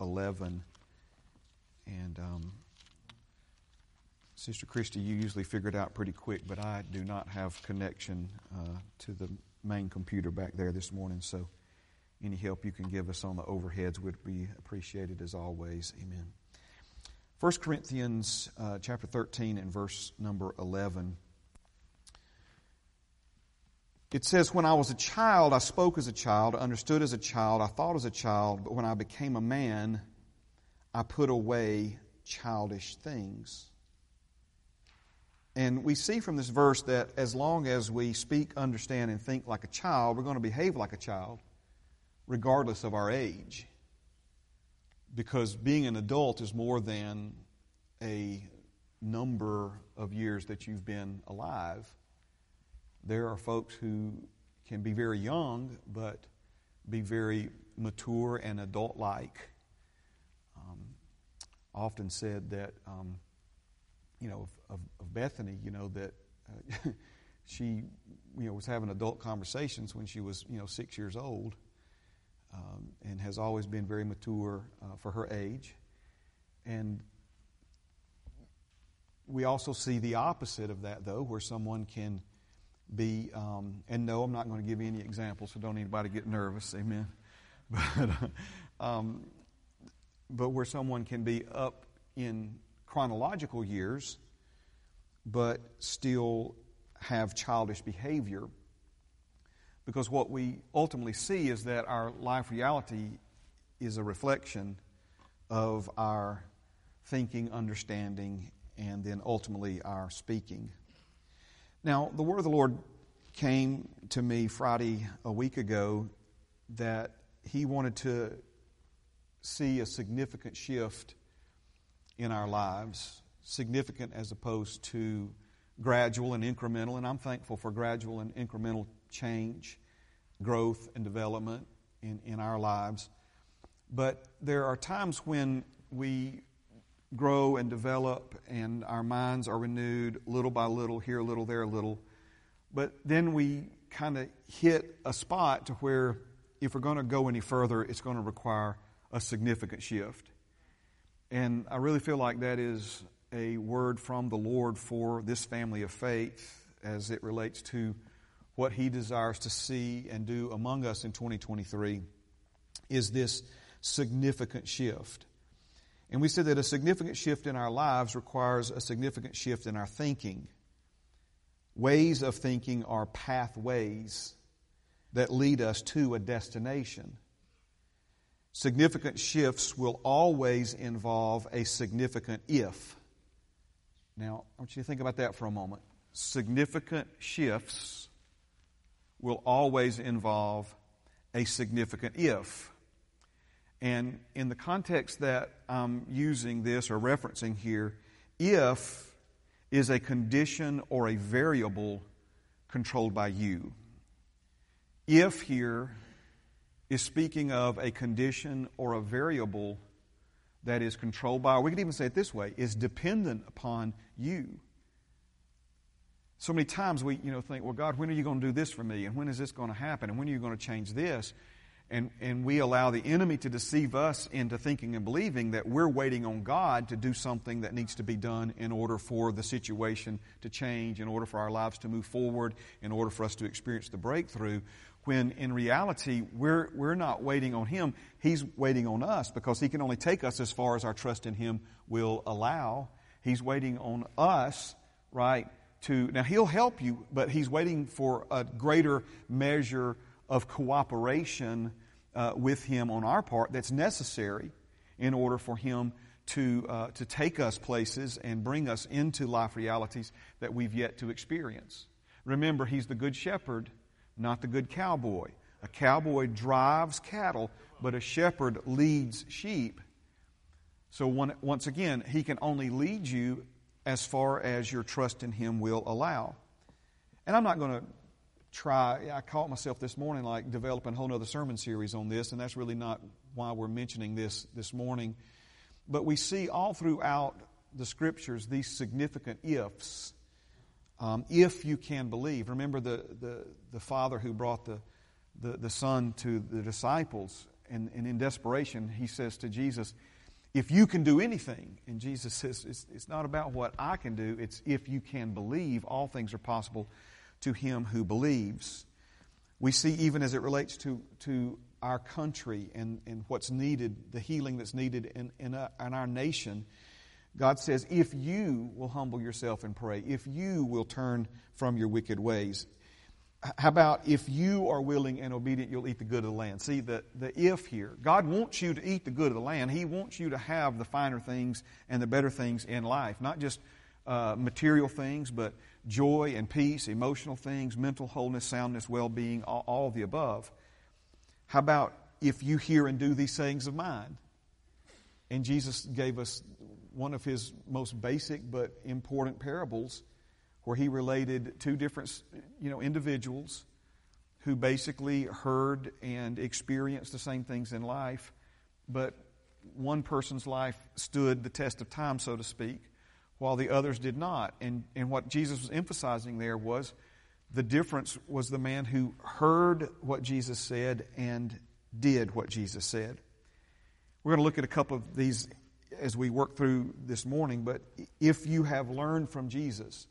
11. And Sister Christy, you usually figure it out pretty quick, but I do not have connection to the main computer back there this morning, so any help you can give us on the overheads would be appreciated as always. Amen. 1 Corinthians chapter 13 and verse number 11. It says, "When I was a child, I spoke as a child, understood as a child, I thought as a child, but when I became a man, I put away childish things." And we see from this verse that as long as we speak, understand, and think like a child, we're going to behave like a child, regardless of our age. Because being an adult is more than a number of years that you've been alive. There are folks who can be very young, but be very mature and adult-like. Often said that, of Bethany, that she, was having adult conversations when she was, 6 years old, and has always been very mature for her age. And we also see the opposite of that, though, where someone can be, and no, I'm not going to give any examples, so don't anybody get nervous, amen. But where someone can be up in chronological years, but still have childish behavior. Because what we ultimately see is that our life reality is a reflection of our thinking, understanding, and then ultimately our speaking. Now, the word of the Lord came to me Friday a week ago that He wanted to see a significant shift in our lives, significant as opposed to gradual and incremental, and I'm thankful for gradual and incremental change, growth and development in our lives. But there are times when we grow and develop, and our minds are renewed little by little, here a little, there a little. But then we kind of hit a spot to where if we're going to go any further, it's going to require a significant shift. And I really feel like that is a word from the Lord for this family of faith as it relates to what He desires to see and do among us in 2023 is this significant shift. And we said that a significant shift in our lives requires a significant shift in our thinking. Ways of thinking are pathways that lead us to a destination. Significant shifts will always involve a significant if. Now, I want you to think about that for a moment. Significant shifts will always involve a significant if. And in the context that I'm using this or referencing here, if is a condition or a variable controlled by you. If here is speaking of a condition or a variable that is controlled by, or we could even say it this way, is dependent upon you. So many times we, think, well, God, when are you going to do this for me? And when is this going to happen? And when are you going to change this? And we allow the enemy to deceive us into thinking and believing that we're waiting on God to do something that needs to be done in order for the situation to change, in order for our lives to move forward, in order for us to experience the breakthrough, when in reality we're not waiting on Him. He's waiting on us because He can only take us as far as our trust in Him will allow. He's waiting on us, right, now He'll help you, but He's waiting for a greater measure of cooperation with Him on our part that's necessary in order for Him to take us places and bring us into life realities that we've yet to experience. Remember, He's the good shepherd, not the good cowboy. A cowboy drives cattle, but a shepherd leads sheep. So once again, He can only lead you as far as your trust in Him will allow. And I'm not going to I caught myself this morning like developing a whole other sermon series on this, and that's really not why we're mentioning this morning. But we see all throughout the Scriptures these significant ifs. If you can believe. Remember the father who brought the son to the disciples, and in desperation, he says to Jesus, if you can do anything. And Jesus says, it's not about what I can do. It's if you can believe, all things are possible to him who believes. We see even as it relates to our country and what's needed, the healing that's needed in our nation, God says, if you will humble yourself and pray, if you will turn from your wicked ways, how about if you are willing and obedient, you'll eat the good of the land. See, the if here. God wants you to eat the good of the land. He wants you to have the finer things and the better things in life, not just material things, but joy and peace, emotional things, mental wholeness, soundness, well-being, all of the above. How about if you hear and do these sayings of mine? And Jesus gave us one of his most basic but important parables where he related two different individuals who basically heard and experienced the same things in life, but one person's life stood the test of time, so to speak, while the others did not. And what Jesus was emphasizing there was the difference was the man who heard what Jesus said and did what Jesus said. We're going to look at a couple of these as we work through this morning, but if you have learned from Jesus,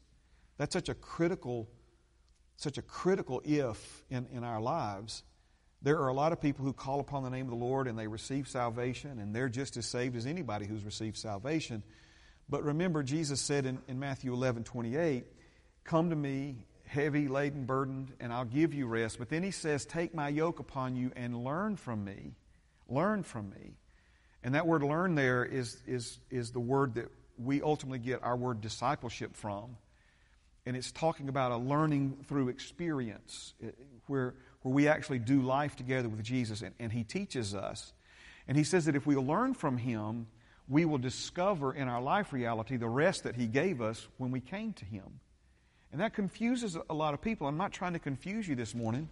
that's such a critical if in our lives. There are a lot of people who call upon the name of the Lord and they receive salvation and they're just as saved as anybody who's received salvation. But remember, Jesus said in Matthew 11:28, come to me, heavy, laden, burdened, and I'll give you rest. But then he says, take my yoke upon you and learn from me. Learn from me. And that word learn there is the word that we ultimately get our word discipleship from. And it's talking about a learning through experience where we actually do life together with Jesus and he teaches us. And he says that if we learn from him, we will discover in our life reality the rest that he gave us when we came to him. And that confuses a lot of people. I'm not trying to confuse you this morning,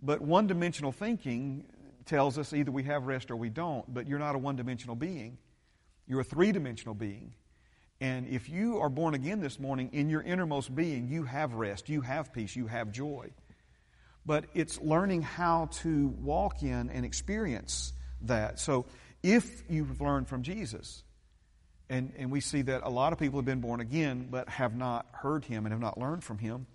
but one-dimensional thinking tells us either we have rest or we don't, but you're not a one-dimensional being. You're a three-dimensional being. And if you are born again this morning, in your innermost being, you have rest, you have peace, you have joy. But it's learning how to walk in and experience that. So if you've learned from Jesus, and we see that a lot of people have been born again but have not heard him and have not learned from him,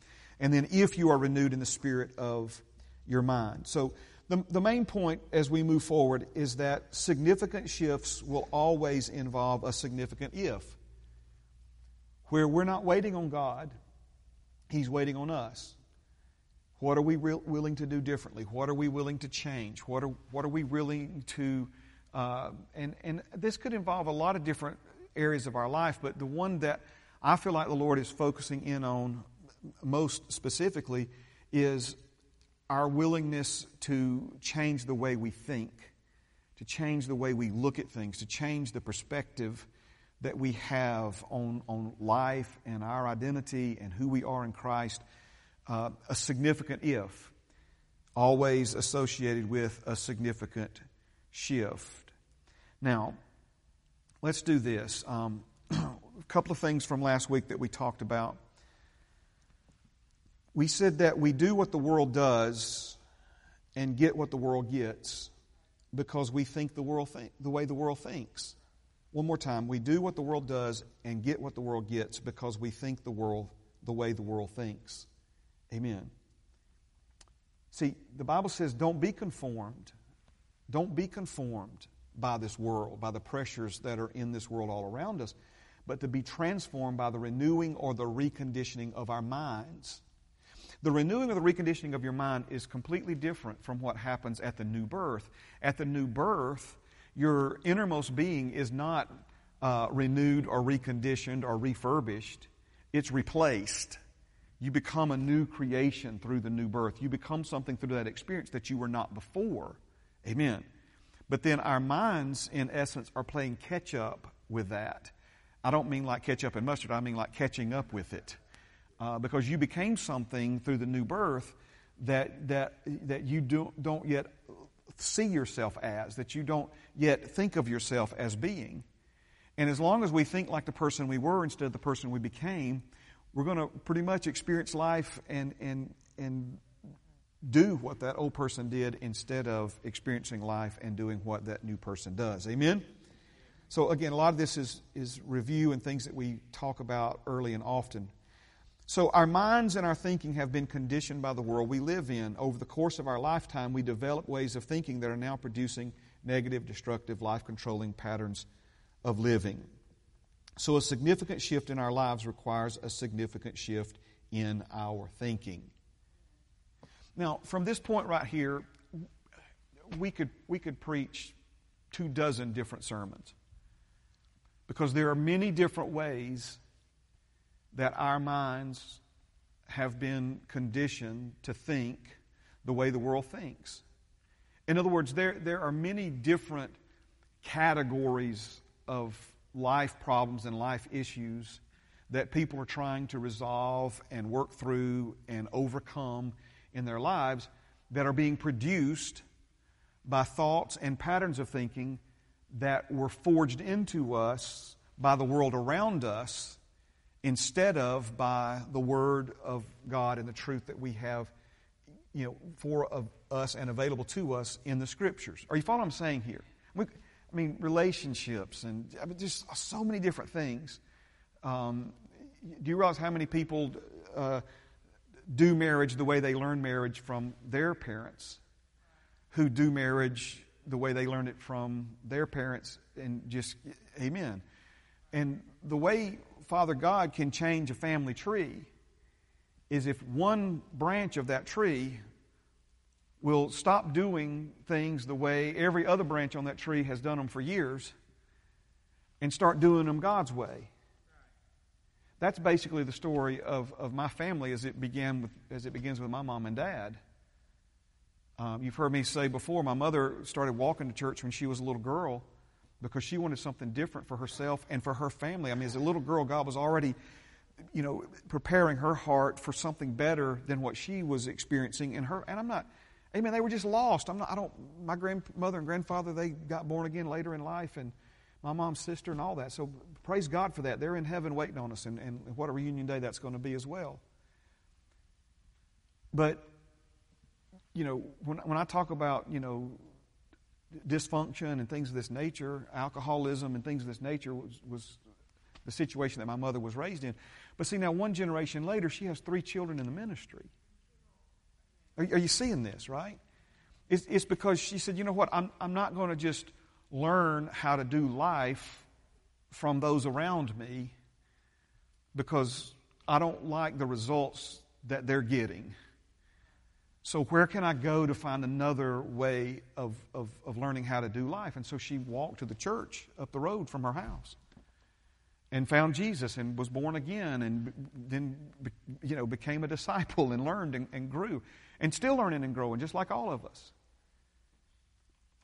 and then if you are renewed in the spirit of your mind. So the main point as we move forward is that significant shifts will always involve a significant if, where we're not waiting on God, he's waiting on us. What are we willing to do differently? What are we willing to change? What are we willing to... And this could involve a lot of different areas of our life, but the one that I feel like the Lord is focusing in on most specifically is our willingness to change the way we think, to change the way we look at things, to change the perspective that we have on life and our identity and who we are in Christ, a significant if, always associated with a significant shift. Now, let's do this. A couple of things from last week that we talked about. We said that we do what the world does and get what the world gets because we think the way the world thinks. One more time, we do what the world does and get what the world gets because we think the way the world thinks. Amen. See, the Bible says don't be conformed. Don't be conformed by this world, by the pressures that are in this world all around us, but to be transformed by the renewing or the reconditioning of our minds. The renewing or the reconditioning of your mind is completely different from what happens at the new birth. At the new birth, your innermost being is not renewed or reconditioned or refurbished. It's replaced. You become a new creation through the new birth. You become something through that experience that you were not before. Amen. But then our minds, in essence, are playing catch up with that. I don't mean like ketchup and mustard. I mean like catching up with it. Because you became something through the new birth that you don't yet see yourself as, that you don't yet think of yourself as being. And as long as we think like the person we were instead of the person we became, we're going to pretty much experience life and do what that old person did instead of experiencing life and doing what that new person does. Amen? So again, a lot of this is review and things that we talk about early and often. So our minds and our thinking have been conditioned by the world we live in. Over the course of our lifetime, we develop ways of thinking that are now producing negative, destructive, life-controlling patterns of living. So a significant shift in our lives requires a significant shift in our thinking. Now, from this point right here, we could preach 24 different sermons, because there are many different ways that our minds have been conditioned to think the way the world thinks. In other words, there are many different categories of life problems and life issues that people are trying to resolve and work through and overcome in their lives that are being produced by thoughts and patterns of thinking that were forged into us by the world around us instead of by the Word of God and the truth that we have, you know, for us and available to us in the Scriptures. Are you following what I'm saying here? I mean, relationships and just so many different things. Do you realize how many people do marriage the way they learn marriage from their parents, who do marriage the way they learned it from their parents, and just, amen. And the way Father God can change a family tree is if one branch of that tree will stop doing things the way every other branch on that tree has done them for years and start doing them God's way. That's basically the story of my family as it begins with my mom and dad. You've heard me say before, my mother started walking to church when she was a little girl because she wanted something different for herself and for her family. I mean, as a little girl, God was already, you know, preparing her heart for something better than what she was experiencing in her. And I'm not, amen, they were just lost. My grandmother and grandfather, they got born again later in life, and my mom's sister and all that. So praise God for that. They're in heaven waiting on us, and what a reunion day that's going to be as well. But you know, when I talk about, you know, dysfunction and things of this nature, alcoholism and things of this nature was the situation that my mother was raised in. But see, now one generation later, she has 3 children in the ministry. Are you seeing this, right? It's because she said, you know what, I'm not going to just learn how to do life from those around me because I don't like the results that they're getting. So where can I go to find another way of learning how to do life? And so she walked to the church up the road from her house and found Jesus and was born again, and then, you know, became a disciple and learned and grew, and still learning and growing, just like all of us.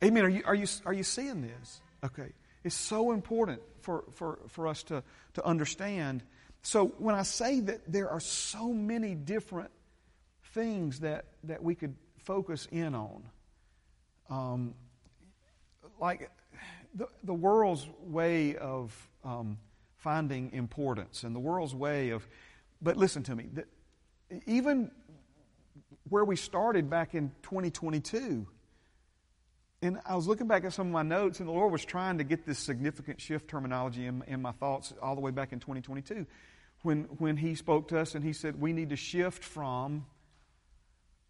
Amen. Are you seeing this? Okay. It's so important for us to understand. So when I say that there are so many different things that we could focus in on. Like the world's way of finding importance and the world's way of, but listen to me, that even where we started back in 2022, and I was looking back at some of my notes, and the Lord was trying to get this significant shift terminology in my thoughts all the way back in 2022 when He spoke to us and He said, we need to shift from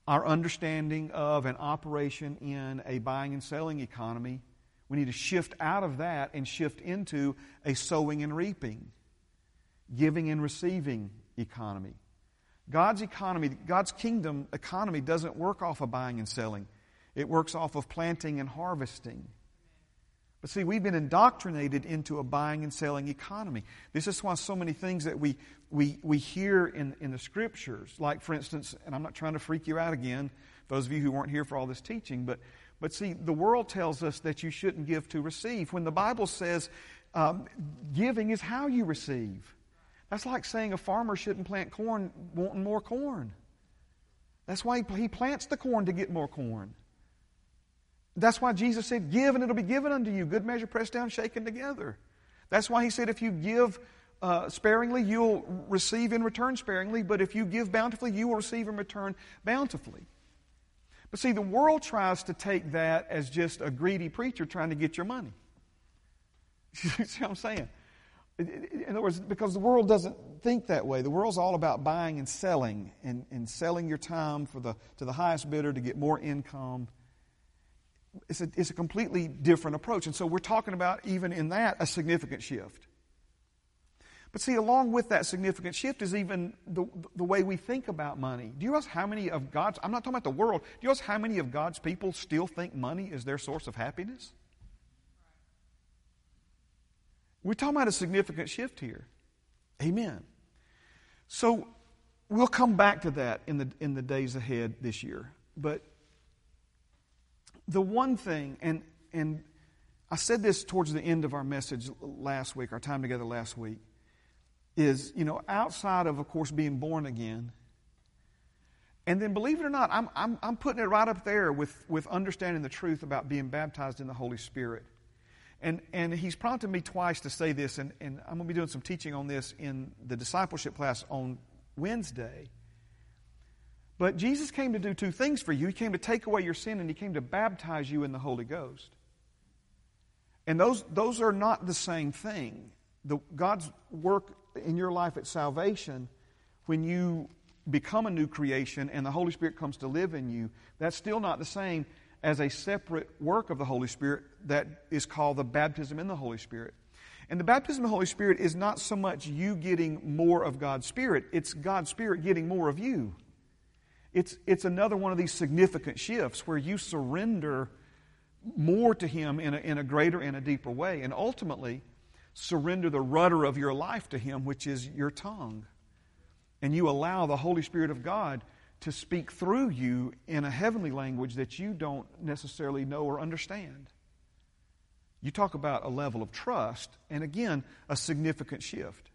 our understanding of an operation in a buying and selling economy. We need to shift out of that and shift into a sowing and reaping, giving and receiving economy. God's economy, God's kingdom economy doesn't work off of buying and selling. It works off of planting and harvesting. But see, we've been indoctrinated into a buying and selling economy. This is why so many things that we hear in the Scriptures, like, for instance, and I'm not trying to freak you out again, those of you who weren't here for all this teaching, but see, the world tells us that you shouldn't give to receive, when the Bible says giving is how you receive. That's like saying a farmer shouldn't plant corn wanting more corn. That's why he plants the corn, to get more corn. That's why Jesus said, give and it'll be given unto you. Good measure, pressed down, shaken together. That's why He said, if you give sparingly, you'll receive in return sparingly. But if you give bountifully, you will receive in return bountifully. But see, the world tries to take that as just a greedy preacher trying to get your money. See what I'm saying? In other words, because the world doesn't think that way. The world's all about buying and selling and selling your time to the highest bidder to get more income. It's a completely different approach. And so we're talking about, even in that, a significant shift. But see, along with that significant shift is even the way we think about money. Do you realize how many of God's, I'm not talking about the world, do you realize how many of God's people still think money is their source of happiness? We're talking about a significant shift here. Amen. So we'll come back to that in the days ahead this year. But the one thing, and I said this towards the end of our message last week, our time together last week, is, you know, outside of course, being born again, and then believe it or not, I'm putting it right up there with understanding the truth about being baptized in the Holy Spirit. And he's prompted me twice to say this, and I'm going to be doing some teaching on this in the discipleship class on Wednesday. But Jesus came to do two things for you. He came to take away your sin, and He came to baptize you in the Holy Ghost. And those are not the same thing. God's work in your life at salvation, when you become a new creation and the Holy Spirit comes to live in you, that's still not the same as a separate work of the Holy Spirit that is called the baptism in the Holy Spirit. And the baptism of the Holy Spirit is not so much you getting more of God's Spirit, it's God's Spirit getting more of you. It's another one of these significant shifts where you surrender more to Him in a greater and a deeper way, and ultimately surrender the rudder of your life to Him, which is your tongue. And you allow the Holy Spirit of God to speak through you in a heavenly language that you don't necessarily know or understand. You talk about a level of trust, and again, a significant shift.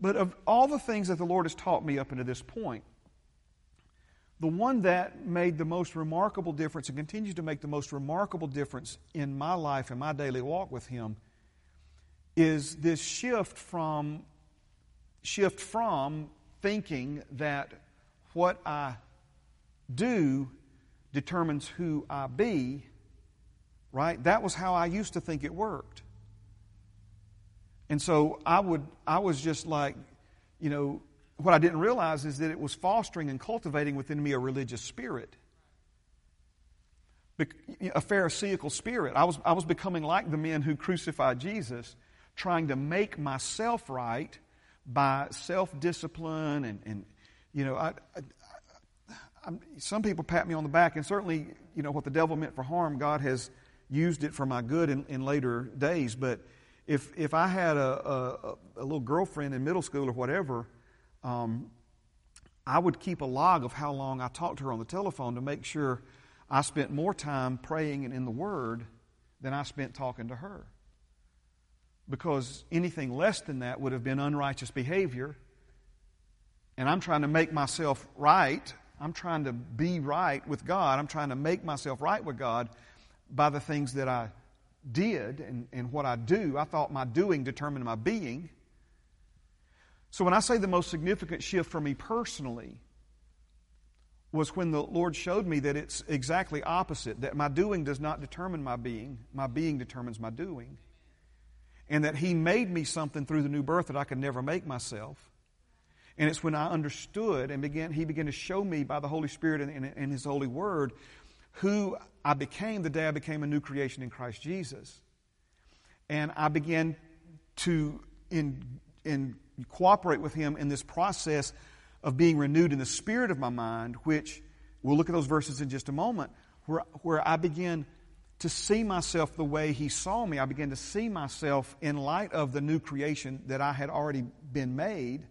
But of all the things that the Lord has taught me up until this point, the one that made the most remarkable difference and continues to make the most remarkable difference in my life and my daily walk with Him is this shift from thinking that what I do determines who I be, right? That was how I used to think it worked. And so I was just like, you know, what I didn't realize is that it was fostering and cultivating within me a religious spirit, a Pharisaical spirit. I was becoming like the men who crucified Jesus, trying to make myself right by self-discipline and you know, some people pat me on the back, and certainly, you know, what the devil meant for harm, God has used it for my good in later days. But if I had a little girlfriend in middle school or whatever, I would keep a log of how long I talked to her on the telephone to make sure I spent more time praying and in the Word than I spent talking to her. Because anything less than that would have been unrighteous behavior. And I'm trying to make myself right. I'm trying to be right with God. I'm trying to make myself right with God by the things that I did and what I do. I thought my doing determined my being. So when I say the most significant shift for me personally was when the Lord showed me that it's exactly opposite, that my doing does not determine my being determines my doing. And that He made me something through the new birth that I could never make myself. And it's when I understood and He began to show me by the Holy Spirit and His Holy Word who I became the day I became a new creation in Christ Jesus. And I began to cooperate with Him in this process of being renewed in the spirit of my mind, which we'll look at those verses in just a moment, where I began to see myself the way He saw me. I began to see myself in light of the new creation that I had already been made.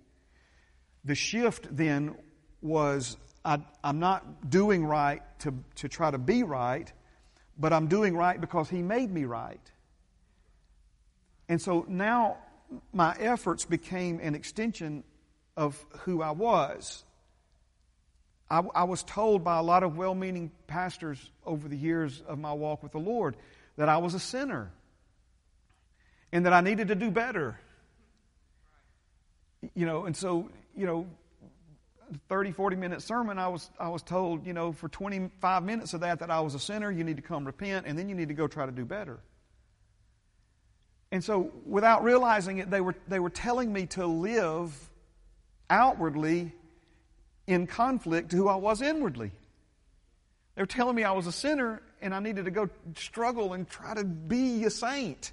The shift then was I'm not doing right to try to be right, but I'm doing right because He made me right. And so now my efforts became an extension of who I was. I was told by a lot of well-meaning pastors over the years of my walk with the Lord that I was a sinner and that I needed to do better. You know, and so, you know, 30, 40-minute sermon, I was told, you know, for 25 minutes of that I was a sinner, you need to come repent, and then you need to go try to do better. And so without realizing it, they were telling me to live outwardly in conflict to who I was inwardly. They were telling me I was a sinner and I needed to go struggle and try to be a saint.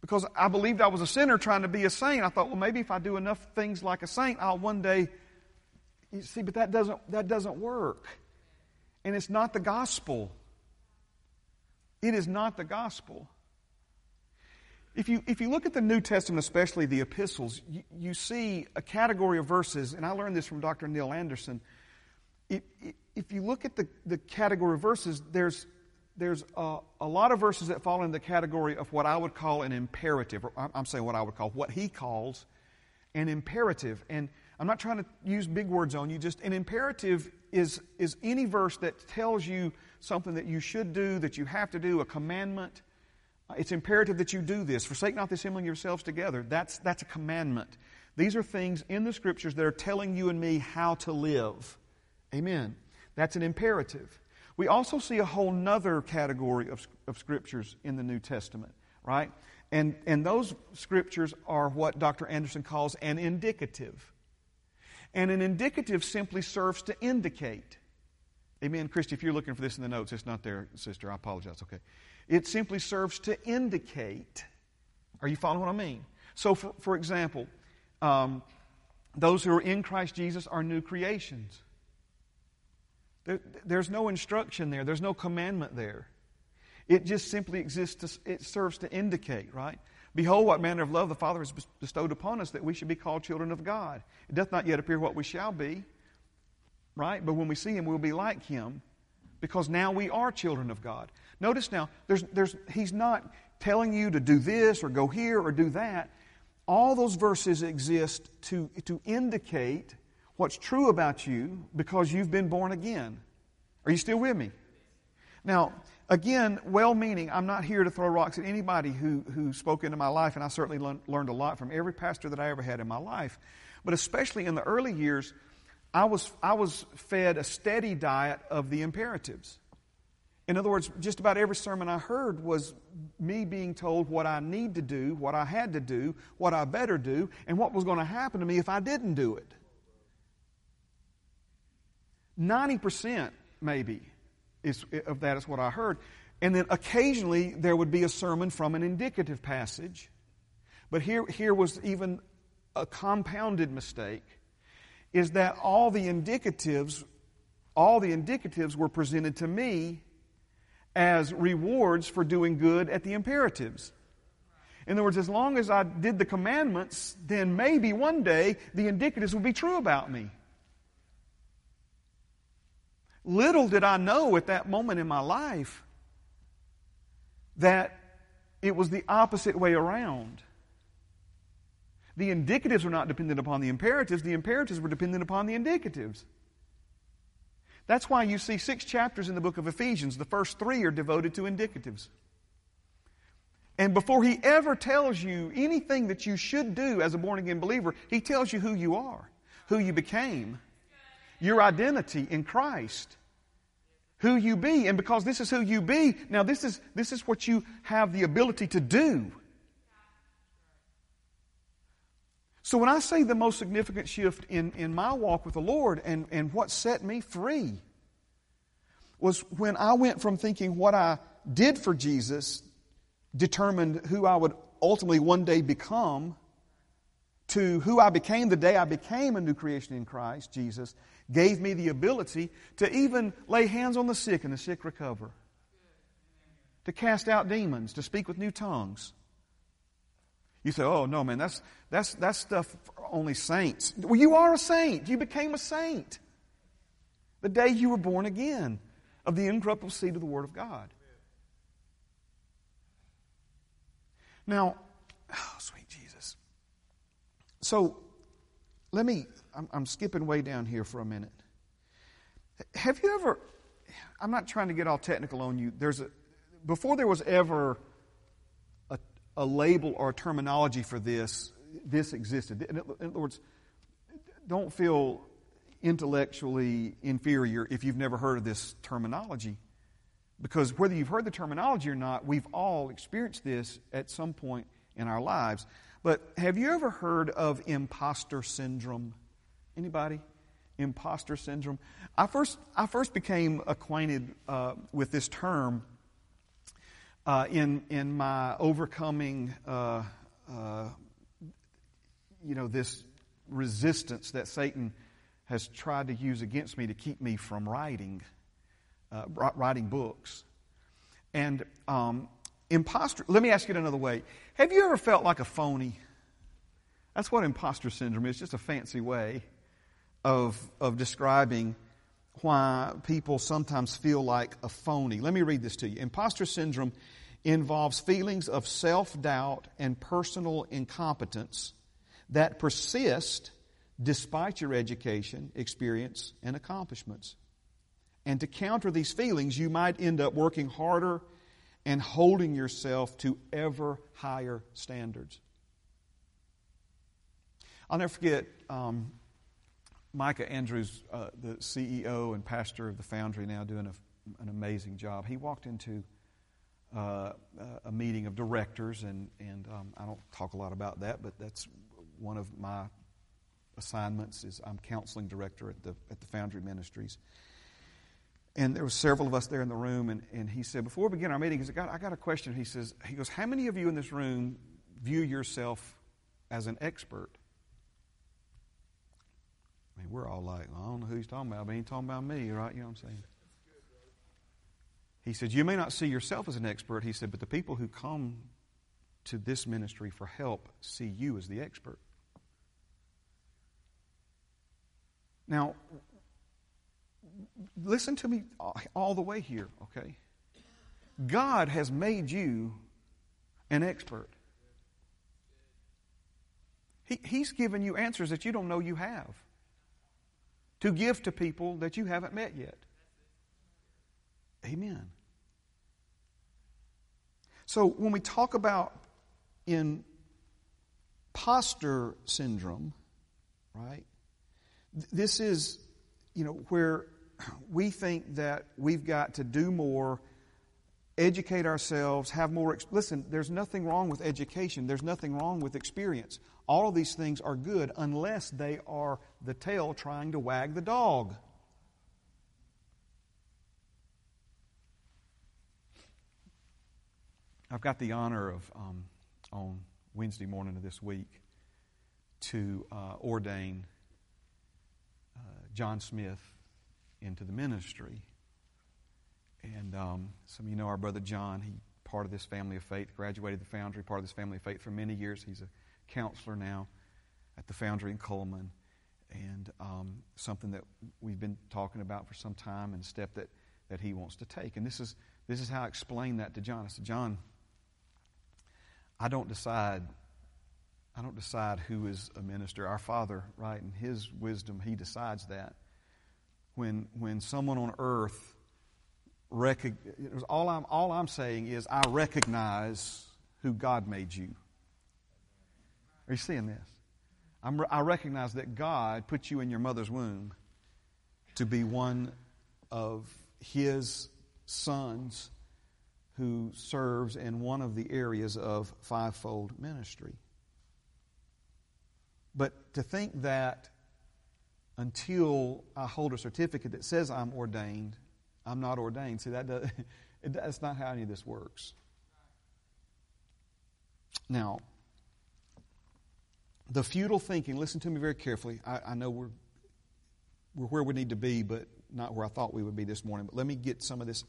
Because I believed I was a sinner trying to be a saint. I thought, well, maybe if I do enough things like a saint, I'll one day... You see, but that doesn't work. And it's not the gospel. It is not the gospel. If you look at the New Testament, especially the epistles, you see a category of verses, and I learned this from Dr. Neil Anderson. If you look at the category of verses, there's a lot of verses that fall in the category of what I would call an imperative. Or I'm saying what I would call, what he calls an imperative. And I'm not trying to use big words on you. Just an imperative is any verse that tells you something that you should do, that you have to do, a commandment. It's imperative that you do this. Forsake not the assembling yourselves together. That's a commandment. These are things in the Scriptures that are telling you and me how to live. Amen. That's an imperative. We also see a whole nother category of Scriptures in the New Testament, right? And those Scriptures are what Dr. Anderson calls an indicative. And an indicative simply serves to indicate. Amen. Christy, if you're looking for this in the notes, it's not there, sister. I apologize. Okay. It simply serves to indicate. Are you following what I mean? So, for example, those who are in Christ Jesus are new creations. There's no instruction there. There's no commandment there. It just simply exists. It serves to indicate, right? Behold, what manner of love the Father has bestowed upon us that we should be called children of God. It doth not yet appear what we shall be, right? But when we see Him, we'll be like Him, because now we are children of God. Notice now, He's not telling you to do this or go here or do that. All those verses exist to indicate what's true about you because you've been born again. Are you still with me? Now, again, well-meaning, I'm not here to throw rocks at anybody who spoke into my life, and I certainly learned a lot from every pastor that I ever had in my life. But especially in the early years, I was fed a steady diet of the imperatives. In other words, just about every sermon I heard was me being told what I need to do, what I had to do, what I better do, and what was going to happen to me if I didn't do it. 90% maybe of that is what I heard. And then occasionally there would be a sermon from an indicative passage. But here was even a compounded mistake, is that all the indicatives were presented to me as rewards for doing good at the imperatives. In other words, as long as I did the commandments, then maybe one day the indicatives would be true about me. Little did I know at that moment in my life that it was the opposite way around. The indicatives were not dependent upon the imperatives. The imperatives were dependent upon the indicatives. That's why you see 6 chapters in the book of Ephesians. The first 3 are devoted to indicatives. And before he ever tells you anything that you should do as a born-again believer, he tells you who you are, who you became, your identity in Christ, who you be. And because this is who you be, now this is what you have the ability to do. So when I say the most significant shift in my walk with the Lord and what set me free was when I went from thinking what I did for Jesus determined who I would ultimately one day become to who I became the day I became a new creation in Christ. Jesus gave me the ability to even lay hands on the sick and the sick recover, to cast out demons, to speak with new tongues. You say, oh, no, man, that's stuff for only saints. Well, you are a saint. You became a saint the day you were born again of the incorruptible seed of the Word of God. Now, oh, sweet Jesus. So, I'm skipping way down here for a minute. Have you ever, I'm not trying to get all technical on you. Before there was ever a label or a terminology for this existed. In other words, don't feel intellectually inferior if you've never heard of this terminology. Because whether you've heard the terminology or not, we've all experienced this at some point in our lives. But have you ever heard of imposter syndrome? Anybody? Imposter syndrome. I first became acquainted with this term in my overcoming this resistance that Satan has tried to use against me to keep me from writing books. And imposter. Let me ask you it another way. Have you ever felt like a phony? That's what imposter syndrome is. Just a fancy way of describing why people sometimes feel like a phony. Let me read this to you. Imposter syndrome involves feelings of self-doubt and personal incompetence that persist despite your education, experience, and accomplishments. And to counter these feelings, you might end up working harder and holding yourself to ever higher standards. I'll never forget Micah Andrews, the CEO and pastor of the Foundry, now doing an amazing job. He walked into a meeting of directors, and I don't talk a lot about that, but that's one of my assignments. Is I'm counseling director at the Foundry Ministries. And there were several of us there in the room, and he said, before we begin our meeting, he said, I got a question. He goes, how many of you in this room view yourself as an expert? I mean, we're all like, I don't know who he's talking about, but he ain't talking about me, right? You know what I'm saying? He said, you may not see yourself as an expert, he said, but the people who come to this ministry for help see you as the expert. Now, listen to me all the way here, okay? God has made you an expert. He's given you answers that you don't know you have, to give to people that you haven't met yet. Amen. So when we talk about imposter syndrome, right, this is, where we think that we've got to do more, educate ourselves, have more. Listen, there's nothing wrong with education. There's nothing wrong with experience. All of these things are good unless they are the tail trying to wag the dog. I've got the honor of, on Wednesday morning of this week, to ordain John Smith into the ministry. And some of you know our brother John. He's part of this family of faith, graduated the Foundry, part of this family of faith for many years. He's a counselor now at the Foundry in Coleman. And something that we've been talking about for some time, and step that he wants to take. And this is how I explained that to John. I said, John, I don't decide who is a minister. Our Father, right, in His wisdom, He decides that. When someone on earth recognizes, all I'm saying is I recognize who God made you. Are you seeing this? I recognize that God put you in your mother's womb to be one of His sons who serves in one of the areas of fivefold ministry. But to think that until I hold a certificate that says I'm ordained, I'm not ordained. See, that's not how any of this works. Now, the futile thinking, listen to me very carefully. I know we're where we need to be, but not where I thought we would be this morning. But let me get some of this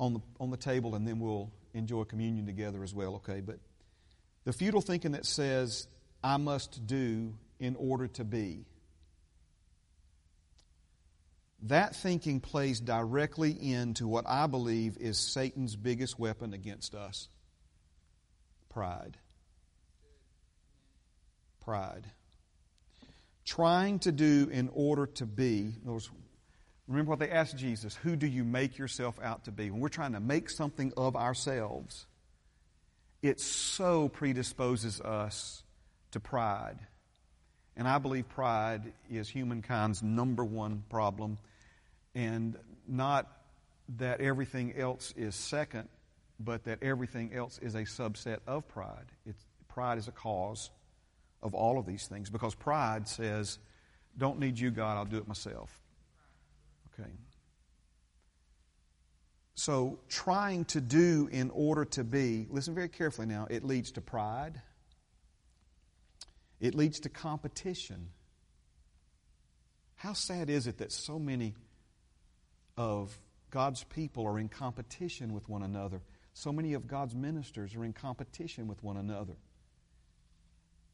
on the table, and then we'll enjoy communion together as well, okay? But the futile thinking that says I must do in order to be. That thinking plays directly into what I believe is Satan's biggest weapon against us. Pride. Trying to do in order to be. In other words, remember what they asked Jesus, who do you make yourself out to be? When we're trying to make something of ourselves, it so predisposes us to pride. And I believe pride is humankind's number one problem, and not that everything else is second, but that everything else is a subset of pride. Pride is a cause of all of these things, because pride says, don't need you, God, I'll do it myself. Okay. So trying to do in order to be, listen very carefully now, it leads to pride. It leads to competition. How sad is it that so many of God's people are in competition with one another? So many of God's ministers are in competition with one another,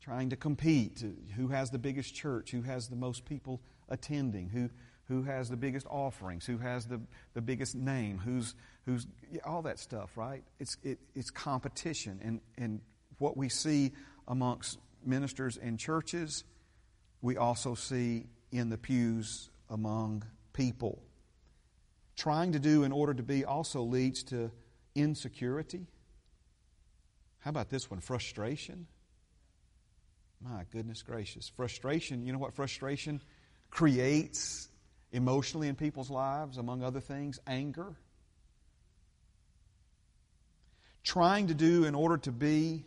trying to compete. Who has the biggest church? Who has the most people attending? Who has the biggest offerings? Who has the biggest name? Who's all that stuff, right? It's competition. And what we see amongst ministers and churches, we also see in the pews among people. Trying to do in order to be also leads to insecurity. How about this one? Frustration. My goodness gracious. Frustration, you know what frustration creates emotionally in people's lives, among other things? Anger. Trying to do in order to be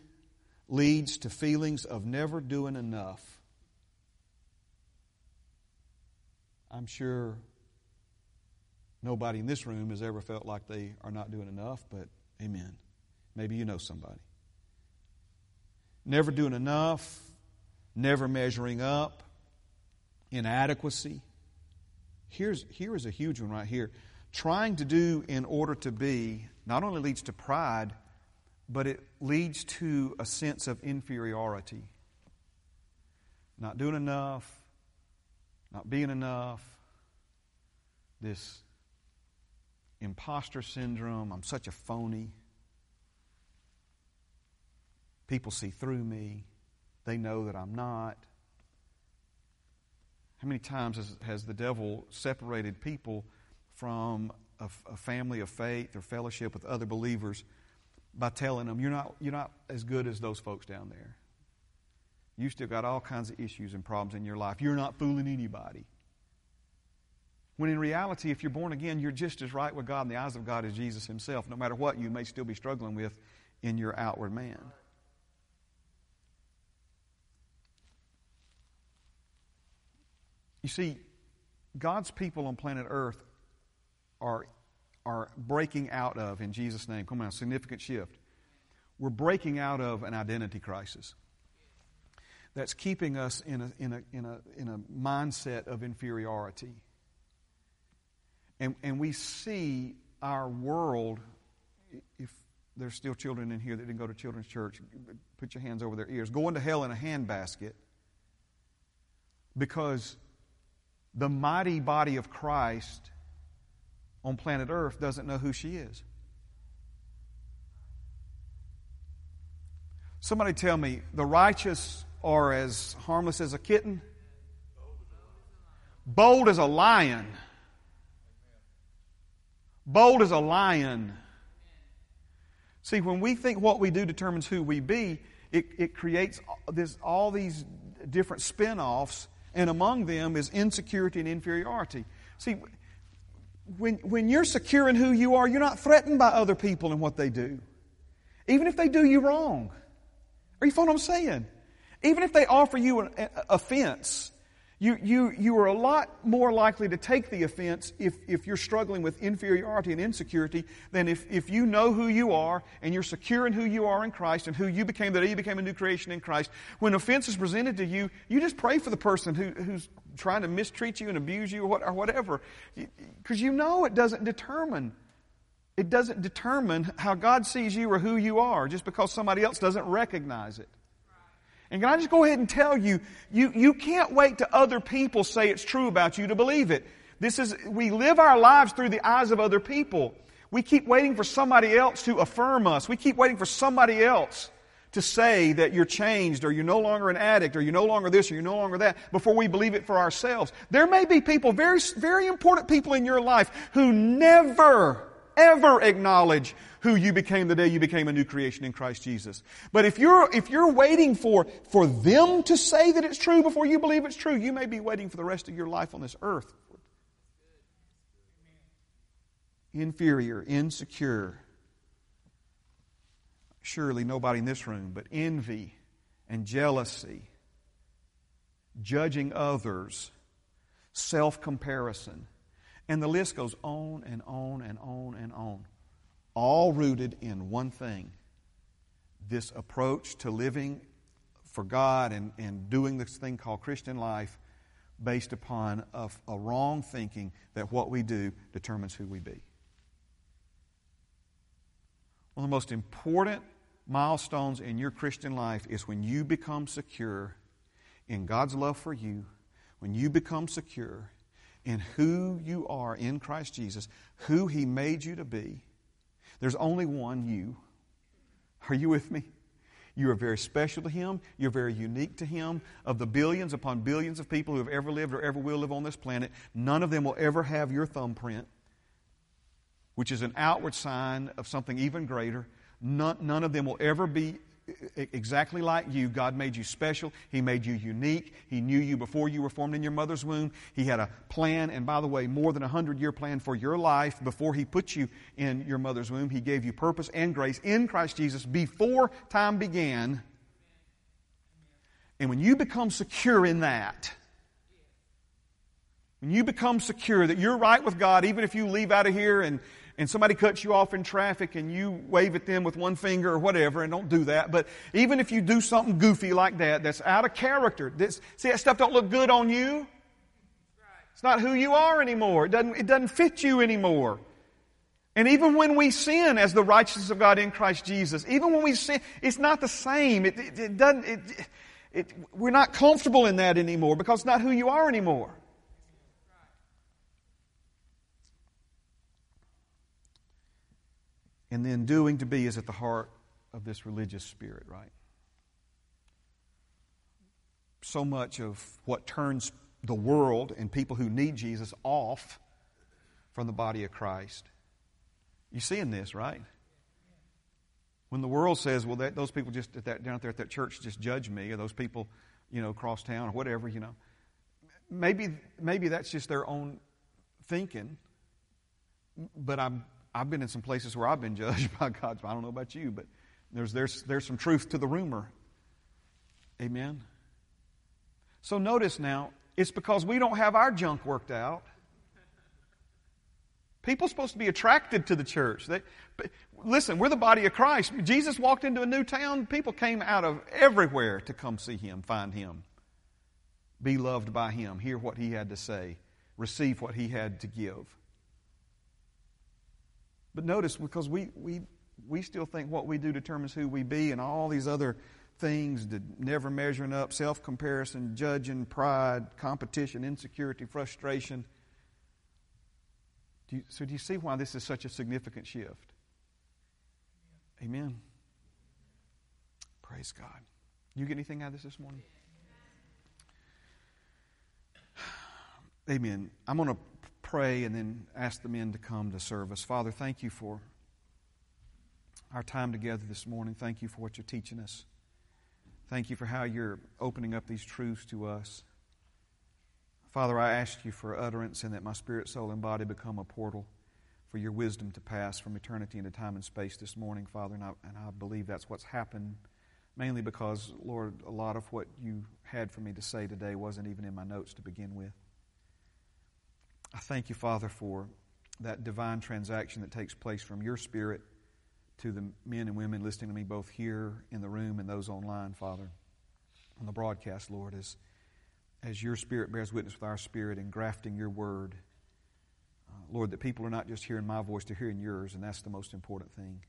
leads to feelings of never doing enough. I'm sure nobody in this room has ever felt like they are not doing enough, but amen. Maybe you know somebody. Never doing enough, never measuring up, inadequacy. Here is a huge one right here. Trying to do in order to be not only leads to pride, but it leads to a sense of inferiority. Not doing enough, not being enough, this imposter syndrome, I'm such a phony. People see through me. They know that I'm not. How many times has the devil separated people from a family of faith or fellowship with other believers by telling them, you're not as good as those folks down there. You still got all kinds of issues and problems in your life. You're not fooling anybody. When in reality, if you're born again, you're just as right with God in the eyes of God as Jesus himself, no matter what you may still be struggling with in your outward man. You see, God's people on planet Earth are breaking out of, in Jesus' name, come on, a significant shift. We're breaking out of an identity crisis that's keeping us in a mindset of inferiority. And we see our world, if there's still children in here that didn't go to children's church, put your hands over their ears, going to hell in a handbasket, because the mighty body of Christ on planet Earth doesn't know who she is. Somebody tell me, the righteous are as harmless as a kitten, bold as a lion. Bold as a lion. See, when we think what we do determines who we be, it creates all these different spin-offs, and among them is insecurity and inferiority. See, when you're secure in who you are, you're not threatened by other people and what they do. Even if they do you wrong. Are you following what I'm saying? Even if they offer you an offense, you are a lot more likely to take the offense if you're struggling with inferiority and insecurity than if you know who you are and you're secure in who you are in Christ and who you became, that you became a new creation in Christ. When offense is presented to you, you just pray for the person who's trying to mistreat you and abuse you or whatever, because you know it doesn't determine how God sees you or who you are just because somebody else doesn't recognize it. And can I just go ahead and tell you, you can't wait till other people say it's true about you to believe it. We live our lives through the eyes of other people. We keep waiting for somebody else to affirm us. We keep waiting for somebody else to say that you're changed or you're no longer an addict or you're no longer this or you're no longer that before we believe it for ourselves. There may be people, very, very important people in your life who never ever acknowledge who you became the day you became a new creation in Christ Jesus. But if you're waiting for them to say that it's true before you believe it's true, you may be waiting for the rest of your life on this earth. Inferior, insecure. Surely nobody in this room, but envy and jealousy, judging others, self-comparison, and the list goes on and on and on and on. All rooted in one thing, this approach to living for God and doing this thing called Christian life based upon a wrong thinking that what we do determines who we be. One of the most important milestones in your Christian life is when you become secure in God's love for you, when you become secure in who you are in Christ Jesus, who He made you to be. There's only one you. Are you with me? You are very special to Him. You're very unique to Him. Of the billions upon billions of people who have ever lived or ever will live on this planet, none of them will ever have your thumbprint, which is an outward sign of something even greater. None of them will ever be exactly like you. God made you special. He made you unique. He knew you before you were formed in your mother's womb. He had a plan, and by the way, more than 100-year plan for your life before He put you in your mother's womb. He gave you purpose and grace in Christ Jesus before time began. And when you become secure in that, when you become secure that you're right with God, even if you leave out of here and somebody cuts you off in traffic and you wave at them with one finger or whatever, and don't do that. But even if you do something goofy like that, that's out of character. See, that stuff don't look good on you. It's not who you are anymore. It doesn't fit you anymore. And even when we sin as the righteousness of God in Christ Jesus, even when we sin, it's not the same. We're not comfortable in that anymore because it's not who you are anymore. And then doing to be is at the heart of this religious spirit, right? So much of what turns the world and people who need Jesus off from the body of Christ. You're seeing this, right? When the world says, well, those people just down there at that church just judge me, or those people, across town or whatever, Maybe that's just their own thinking, but I've been in some places where I've been judged by God. I don't know about you, but there's some truth to the rumor. Amen? So notice now, it's because we don't have our junk worked out. People are supposed to be attracted to the church. Listen, we're the body of Christ. Jesus walked into a new town. People came out of everywhere to come see Him, find Him, be loved by Him, hear what He had to say, receive what He had to give. But notice, because we still think what we do determines who we be, and all these other things, never measuring up, self-comparison, judging, pride, competition, insecurity, frustration. So do you see why this is such a significant shift? Amen. Praise God. You get anything out of this morning? Amen. I'm going to pray and then ask the men to come to serve us. Father, thank You for our time together this morning. Thank You for what You're teaching us. Thank You for how You're opening up these truths to us. Father, I ask You for utterance, and that my spirit, soul, and body become a portal for Your wisdom to pass from eternity into time and space this morning, Father. And I believe that's what's happened, mainly because, Lord, a lot of what You had for me to say today wasn't even in my notes to begin with. I thank You, Father, for that divine transaction that takes place from Your Spirit to the men and women listening to me, both here in the room and those online, Father, on the broadcast, Lord, as Your Spirit bears witness with our spirit in grafting Your Word. Lord, that people are not just hearing my voice, they're hearing Yours, and that's the most important thing.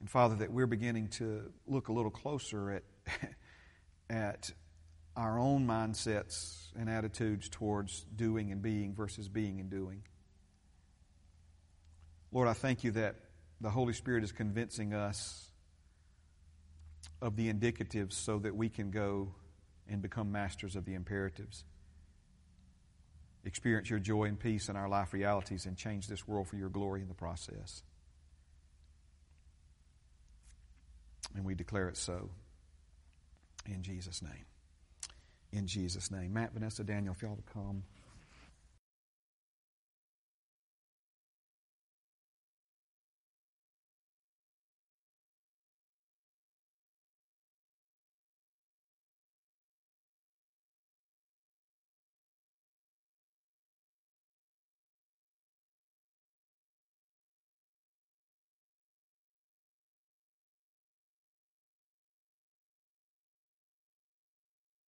And, Father, that we're beginning to look a little closer at our own mindsets and attitudes towards doing and being versus being and doing. Lord, I thank You that the Holy Spirit is convincing us of the indicatives so that we can go and become masters of the imperatives. experience your joy and peace in our life realities and change this world for your glory in the process. And we declare it so in Jesus' name. In Jesus' name. Matt, Vanessa, Daniel, if y'all to come.